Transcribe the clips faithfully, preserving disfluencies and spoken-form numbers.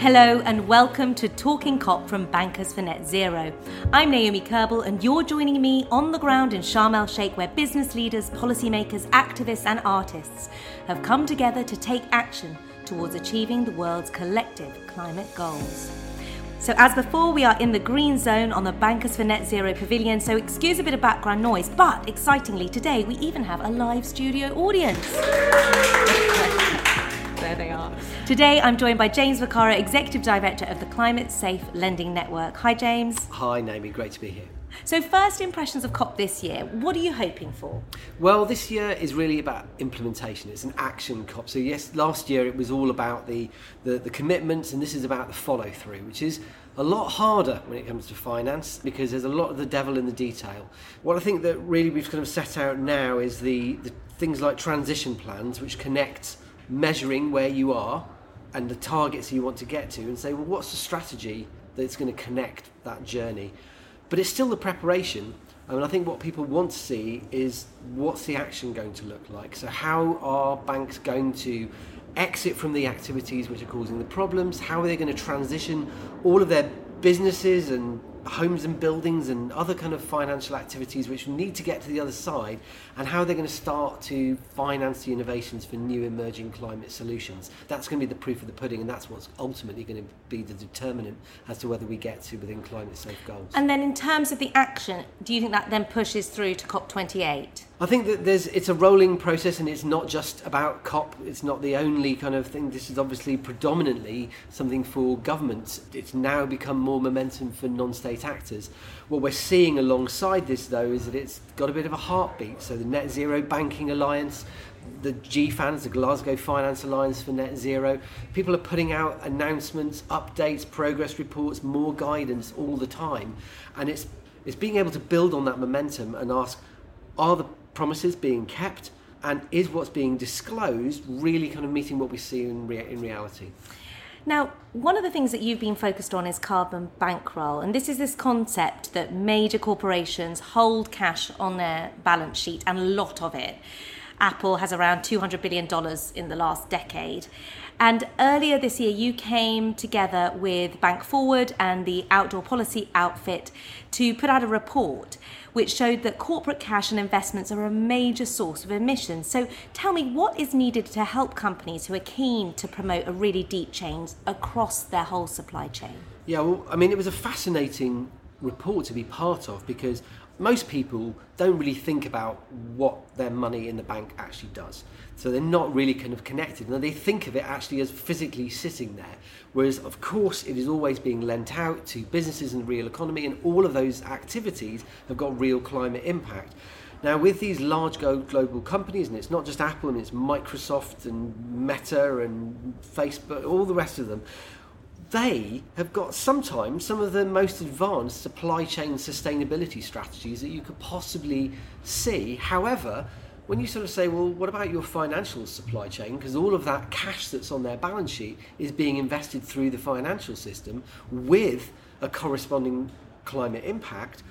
Hello and welcome to Talking Cop from Bankers for Net Zero. I'm Naomi Kerbel and you're joining me on the ground in Sharm el Sheikh where business leaders, policymakers, activists and artists have come together to take action towards achieving the world's collective climate goals. So as before, we are in the green zone on the Bankers for Net Zero pavilion, so excuse a bit of background noise, but excitingly today we even have a live studio audience. There they are. Today, I'm joined by James Vaccaro, Executive Director of the Climate Safe Lending Network. Hi, James. Hi, Naomi. Great to be here. So first impressions of COP this year. What are you hoping for? Well, this year is really about implementation. It's an action COP. So yes, last year it was all about the, the, the commitments, and this is about the follow through, which is a lot harder when it comes to finance because there's a lot of the devil in the detail. What I think that really we've kind of set out now is the, the things like transition plans, which connect measuring where you are and the targets you want to get to and say, well, what's the strategy that's going to connect that journey? But it's still the preparation. I mean, I think what people want to see is what's the action going to look like? So how are banks going to exit from the activities which are causing the problems? How are they going to transition all of their businesses and homes and buildings and other kind of financial activities which need to get to the other side, and how they're going to start to finance the innovations for new emerging climate solutions? That's going to be the proof of the pudding, and that's what's ultimately going to be the determinant as to whether we get to within climate safe goals. And then in terms of the action, do you think that then pushes through to COP twenty-eight? I think that there's it's a rolling process, and it's not just about COP. It's not the only kind of thing. This is obviously predominantly something for governments. It's now become more momentum for non-state actors. What we're seeing alongside this, though, is that it's got a bit of a heartbeat. So the Net Zero Banking Alliance, the G FANs, the Glasgow Finance Alliance for Net Zero, people are putting out announcements, updates, progress reports, more guidance all the time. And it's it's being able to build on that momentum and ask, are the promises being kept, and is what's being disclosed really kind of meeting what we see in, rea- in reality? Now, one of the things that you've been focused on is carbon bankroll, and this is this concept that major corporations hold cash on their balance sheet, and a lot of it. Apple has around two hundred billion dollars in the last decade. And earlier this year, you came together with Bank Forward and the Outdoor Policy Outfit to put out a report which showed that corporate cash and investments are a major source of emissions. So tell me, what is needed to help companies who are keen to promote a really deep change across their whole supply chain? Yeah, well, I mean, it was a fascinating report to be part of because most people don't really think about what their money in the bank actually does. So they're not really kind of connected. Now they think of it actually as physically sitting there. Whereas of course it is always being lent out to businesses and the real economy, and all of those activities have got real climate impact. Now with these large global companies, and it's not just Apple, and it's Microsoft and Meta and Facebook, all the rest of them, they have got sometimes some of the most advanced supply chain sustainability strategies that you could possibly see. However, when you sort of say, well, what about your financial supply chain? Because all of that cash that's on their balance sheet is being invested through the financial system with a corresponding climate impact.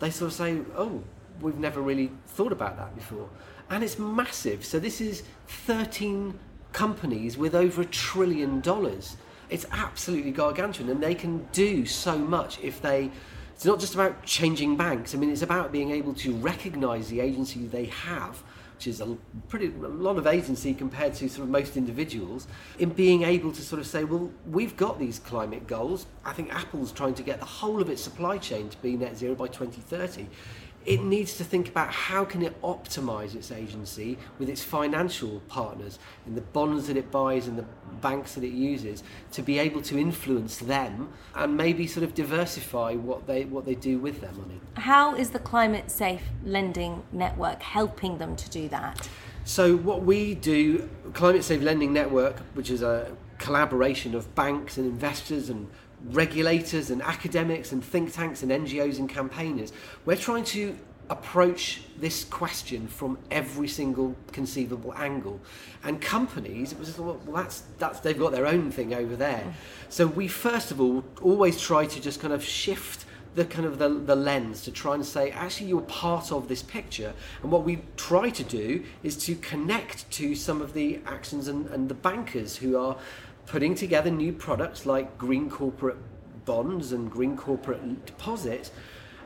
They sort of say, oh, we've never really thought about that before. And it's massive. So this is thirteen companies with over a trillion dollars. It's absolutely gargantuan, and they can do so much if they... It's not just about changing banks. I mean, it's about being able to recognise the agency they have, which is a pretty a lot of agency compared to sort of most individuals, in being able to sort of say, well, we've got these climate goals. I think Apple's trying to get the whole of its supply chain to be net zero by twenty thirty. It needs to think about how can it optimise its agency with its financial partners and the bonds that it buys and the banks that it uses to be able to influence them and maybe sort of diversify what they what they do with their money. How is the Climate Safe Lending Network helping them to do that? So what we do, Climate Safe Lending Network, which is a collaboration of banks and investors and regulators and academics and think tanks and N G Os and campaigners, we're trying to approach this question from every single conceivable angle. And companies, it was just, well, that's that's they've got their own thing over there. So we first of all always try to just kind of shift the kind of the, the lens to try and say, actually, you're part of this picture. And what we try to do is to connect to some of the actions and, and the bankers who are putting together new products like green corporate bonds and green corporate deposits,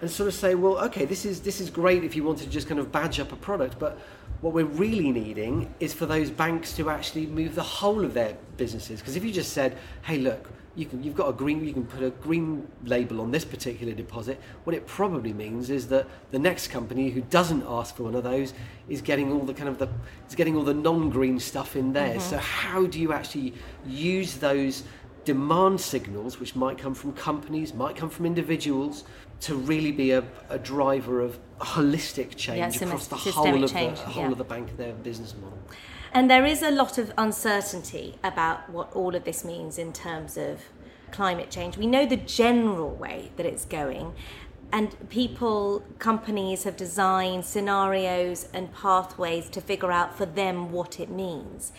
and sort of say, well, okay, this is this is great if you want to just kind of badge up a product, but what we're really needing is for those banks to actually move the whole of their businesses. Because if you just said, hey, look, you can, you've got a green, you can put a green label on this particular deposit, what it probably means is that the next company who doesn't ask for one of those is getting all the kind of the, is getting all the non-green stuff in there. Mm-hmm. So how do you actually use those demand signals, which might come from companies, might come from individuals, to really be a, a driver of holistic change yeah, across the whole of change, the whole yeah. of the bank, their business model? And there is a lot of uncertainty about what all of this means in terms of climate change. We know the general way that it's going, and people, companies have designed scenarios and pathways to figure out for them what it means.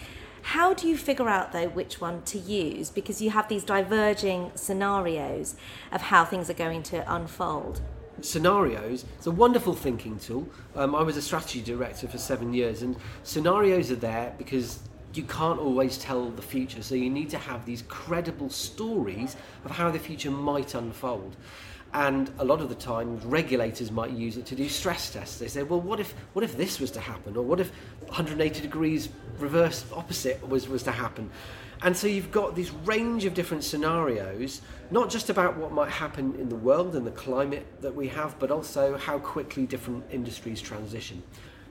How do you figure out, though, which one to use? Because you have these diverging scenarios of how things are going to unfold. Scenarios, it's a wonderful thinking tool. Um, I was a strategy director for seven years, and scenarios are there because you can't always tell the future. So you need to have these credible stories of how the future might unfold. And a lot of the time, regulators might use it to do stress tests. They say, well, what if what if this was to happen? Or what if one hundred eighty degrees reverse opposite was, was to happen? And so you've got this range of different scenarios, not just about what might happen in the world and the climate that we have, but also how quickly different industries transition.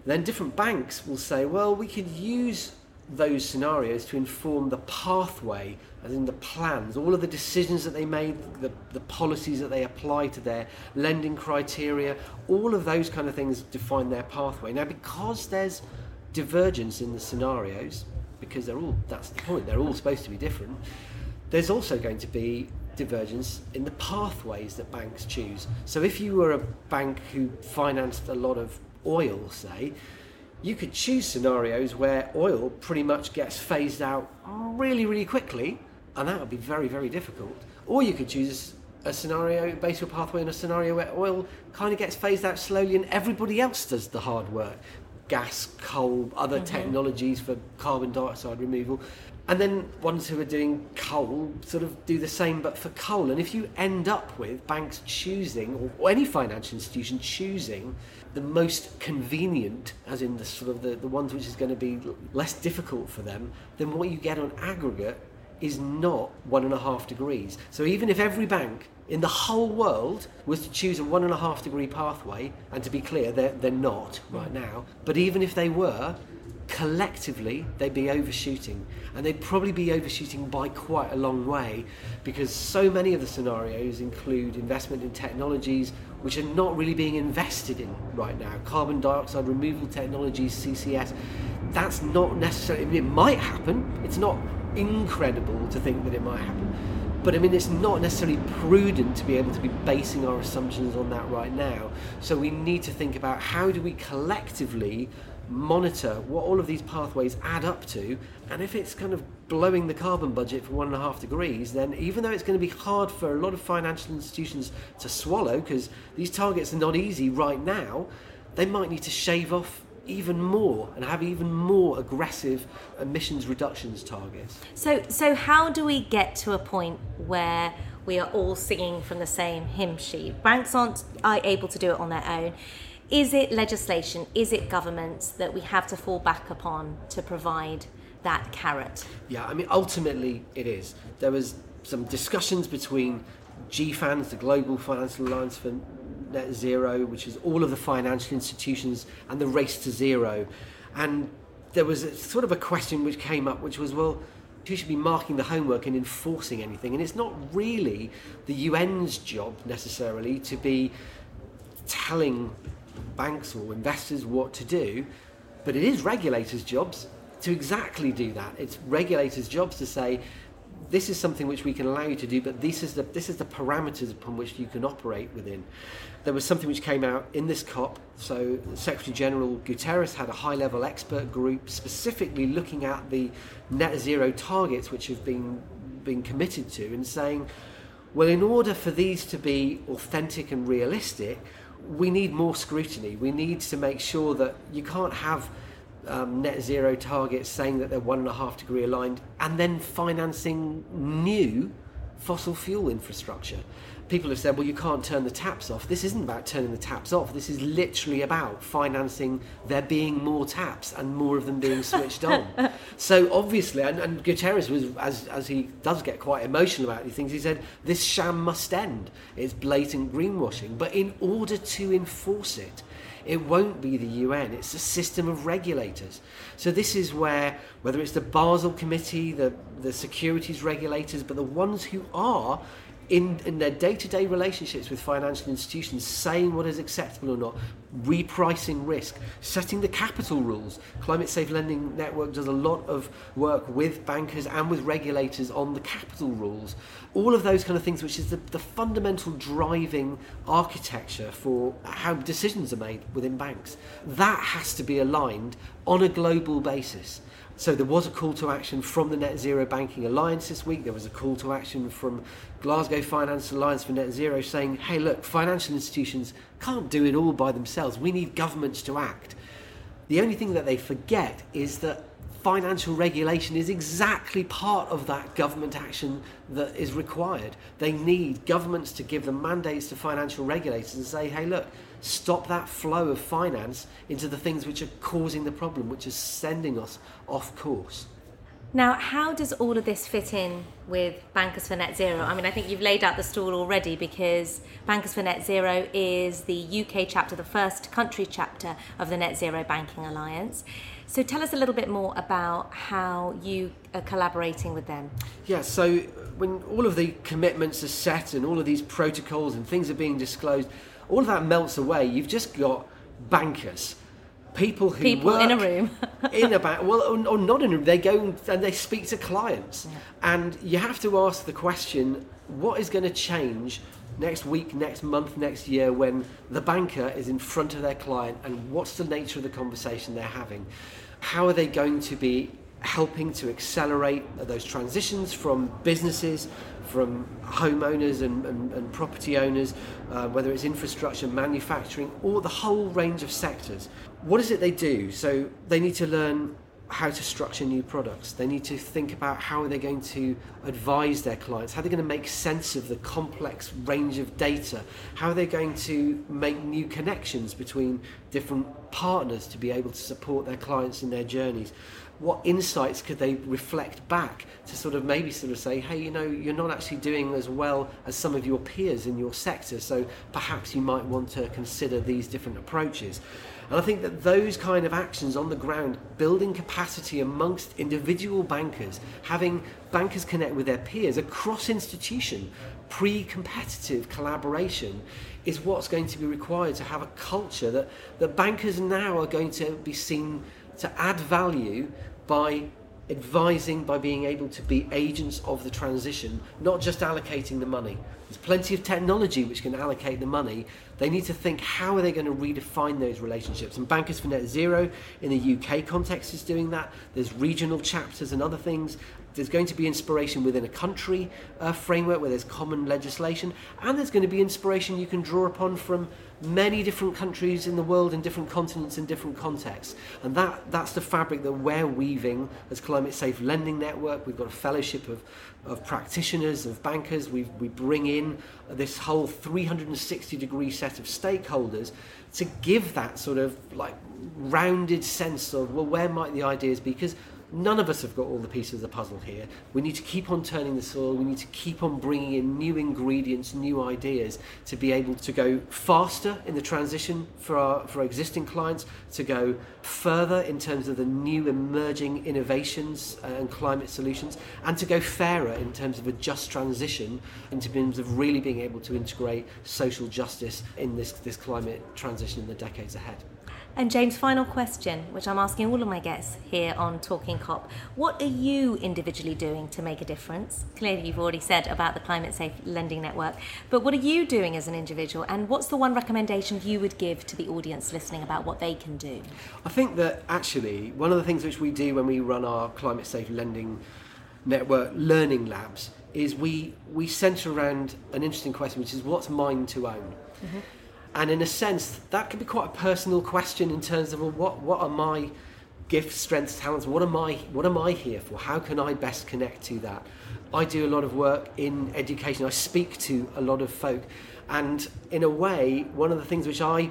Then different banks will say, well, we could use those scenarios to inform the pathway, as in the plans, all of the decisions that they made, the, the policies that they apply to their lending criteria, all of those kind of things define their pathway. Now, because there's divergence in the scenarios, because they're all, that's the point, they're all supposed to be different, there's also going to be divergence in the pathways that banks choose. So if you were a bank who financed a lot of oil, say, you could choose scenarios where oil pretty much gets phased out really, really quickly, and that would be very, very difficult. Or you could choose a scenario, base your pathway on a scenario where oil kind of gets phased out slowly and everybody else does the hard work. Gas, coal, other mm-hmm. technologies for carbon dioxide removal. And then ones who are doing coal sort of do the same, but for coal. And if you end up with banks choosing, or any financial institution choosing, the most convenient, as in the sort of the, the ones which is going to be less difficult for them, then what you get on aggregate is not one and a half degrees. So even if every bank in the whole world was to choose a one and a half degree pathway, and to be clear, they're, they're not right now, but even if they were, collectively they'd be overshooting, and they'd probably be overshooting by quite a long way, because so many of the scenarios include investment in technologies which are not really being invested in right now. Carbon dioxide removal technologies, C C S, that's not necessarily, I mean, it might happen, it's not incredible to think that it might happen, but I mean it's not necessarily prudent to be able to be basing our assumptions on that right now. So we need to think about how do we collectively monitor what all of these pathways add up to, and if it's kind of blowing the carbon budget for one and a half degrees, then even though it's going to be hard for a lot of financial institutions to swallow, because these targets are not easy right now, they might need to shave off even more and have even more aggressive emissions reductions targets. So, so how do we get to a point where we are all singing from the same hymn sheet? Banks aren't able to do it on their own. Is it legislation? Is it governments that we have to fall back upon to provide that carrot? Yeah, I mean, ultimately it is. There was some discussions between G FAN, the Global Financial Alliance for Net Zero, which is all of the financial institutions, and the Race to Zero. And there was a, sort of a question which came up, which was, well, who should be marking the homework and enforcing anything? And it's not really the U N's job necessarily to be telling banks or investors what to do, but it is regulators' jobs to exactly do that. It's regulators' jobs to say, this is something which we can allow you to do, but this is the this is the parameters upon which you can operate within. There was something which came out in this COP. So Secretary General Guterres had a high-level expert group specifically looking at the net zero targets which have been been committed to, and saying, well, in order for these to be authentic and realistic, we need more scrutiny. We need to make sure that you can't have um, net zero targets saying that they're one and a half degree aligned, and then financing new fossil fuel infrastructure. People have said, well, you can't turn the taps off. This isn't about turning the taps off. This is literally about financing there being more taps and more of them being switched on. So obviously, and, and Guterres was, as, as he does get quite emotional about these things, he said, this sham must end. It's blatant greenwashing. But in order to enforce it, it won't be the U N, it's a system of regulators. So this is where, whether it's the Basel Committee, the, the securities regulators, but the ones who are in, in their day-to-day relationships with financial institutions saying what is acceptable or not, repricing risk, setting the capital rules. Climate Safe Lending Network does a lot of work with bankers and with regulators on the capital rules. All of those kind of things, which is the, the fundamental driving architecture for how decisions are made within banks. That has to be aligned on a global basis. So there was a call to action from the Net Zero Banking Alliance this week. There was a call to action from Glasgow Finance Alliance for Net Zero saying, hey, look, financial institutions can't do it all by themselves. We need governments to act. The only thing that they forget is that financial regulation is exactly part of that government action that is required. They need governments to give the mandates to financial regulators and say, hey, look, stop that flow of finance into the things which are causing the problem, which is sending us off course. Now, how does all of this fit in with Bankers for Net Zero? I mean, I think you've laid out the stall already, because Bankers for Net Zero is the U K chapter, the first country chapter of the Net Zero Banking Alliance. So tell us a little bit more about how you are collaborating with them. Yeah, so when all of the commitments are set and all of these protocols and things are being disclosed, all of that melts away. You've just got bankers. People who People work in a room, in a bank, well, or, or not in a room. They go and they speak to clients, yeah. And you have to ask the question: what is going to change next week, next month, next year, when the banker is in front of their client, and what's the nature of the conversation they're having? How are they going to be helping to accelerate those transitions from businesses, from homeowners and, and, and property owners, uh, whether it's infrastructure, manufacturing, or the whole range of sectors. What is it they do? So they need to learn how to structure new products. They need to think about how are they going to advise their clients, how are they going to make sense of the complex range of data, how are they going to make new connections between different partners to be able to support their clients in their journeys. What insights could they reflect back to sort of maybe sort of say, hey, you know, you're not actually doing as well as some of your peers in your sector, so perhaps you might want to consider these different approaches. And I think that those kind of actions on the ground, building capacity amongst individual bankers, having bankers connect with their peers across institution, pre-competitive collaboration, is what's going to be required to have a culture that, that bankers now are going to be seen to add value by advising, by being able to be agents of the transition, not just allocating the money. There's plenty of technology which can allocate the money. They need to think, how are they going to redefine those relationships? And Bankers for Net Zero in the U K context is doing that. There's regional chapters and other things. There's going to be inspiration within a country uh, framework where there's common legislation, and there's going to be inspiration you can draw upon from many different countries in the world, in different continents, in different contexts. And that, that's the fabric that we're weaving as Climate Safe Lending Network. We've got a fellowship of, of practitioners, of bankers. We've, we bring in this whole three hundred sixty degree set of stakeholders to give that sort of like rounded sense of, well, where might the ideas be? Because none of us have got all the pieces of the puzzle here. We need to keep on turning the soil. We need to keep on bringing in new ingredients, new ideas, to be able to go faster in the transition for our for our existing clients, to go further in terms of the new emerging innovations and climate solutions, and to go fairer in terms of a just transition, in terms of really being able to integrate social justice in this, this climate transition in the decades ahead. And James, final question, which I'm asking all of my guests here on Talking COP. What are you individually doing to make a difference? Clearly, you've already said about the Climate Safe Lending Network, but what are you doing as an individual? And what's the one recommendation you would give to the audience listening about what they can do? I think that actually, one of the things which we do when we run our Climate Safe Lending Network learning labs is we, we centre around an interesting question, which is what's mine to own? Mm-hmm. And in a sense, that can be quite a personal question in terms of, well, what, what are my gifts, strengths, talents. What am I? What am I here for? How can I best connect to that? I do a lot of work in education. I speak to a lot of folk, and in a way, one of the things which I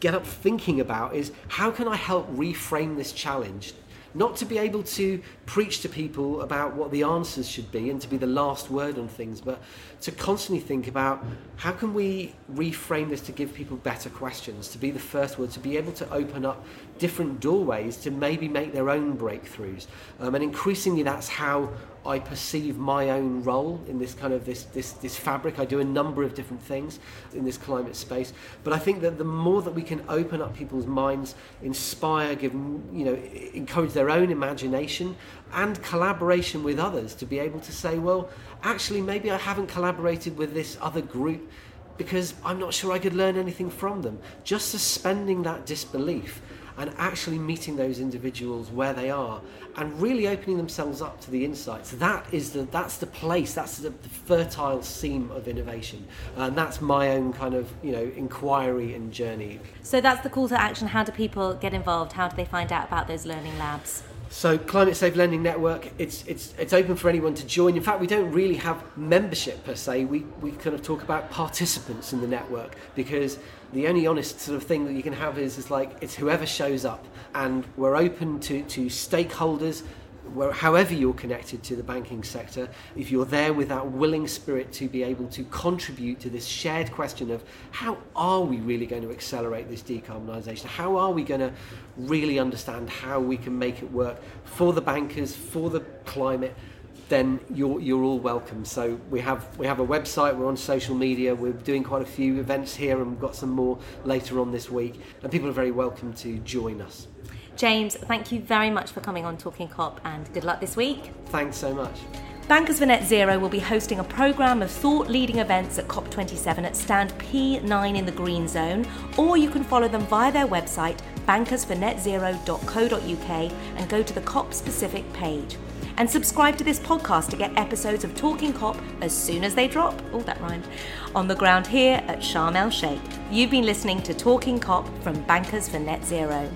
get up thinking about is how can I help reframe this challenge? Not to be able to preach to people about what the answers should be and to be the last word on things, but to constantly think about how can we reframe this to give people better questions, to be the first word, to be able to open up different doorways to maybe make their own breakthroughs. Um, and increasingly that's how I perceive my own role in this kind of this, this this fabric. I do a number of different things in this climate space, but I think that the more that we can open up people's minds, inspire, give you know, encourage their own imagination and collaboration with others to be able to say, well, actually maybe I haven't collaborated with this other group because I'm not sure I could learn anything from them. Just suspending that disbelief and actually meeting those individuals where they are and really opening themselves up to the insights. That is the, that's the place, that's the, the fertile seam of innovation. And that's my own kind of, you know, inquiry and journey. So that's the call to action. How do people get involved? How do they find out about those learning labs? So Climate Safe Lending Network, it's it's it's open for anyone to join. In fact, we don't really have membership per se. We we kind of talk about participants in the network, because the only honest sort of thing that you can have is, is like it's whoever shows up, and we're open to, to stakeholders, where, however you're connected to the banking sector. If you're there with that willing spirit to be able to contribute to this shared question of how are we really going to accelerate this decarbonisation, how are we going to really understand how we can make it work for the bankers, for the climate, then you're you're all welcome. So we have we have a website, we're on social media, we're doing quite a few events here, and we've got some more later on this week, and people are very welcome to join us. James, thank you very much for coming on Talking COP, and good luck this week. Thanks so much. Bankers for Net Zero will be hosting a programme of thought-leading events at COP twenty-seven at stand P nine in the Green Zone, or you can follow them via their website bankers for net zero dot co dot u k and go to the COP-specific page. And subscribe to this podcast to get episodes of Talking COP as soon as they drop. Oh, that rhymed. On the ground here at Sharm el Sheikh. You've been listening to Talking COP from Bankers for Net Zero.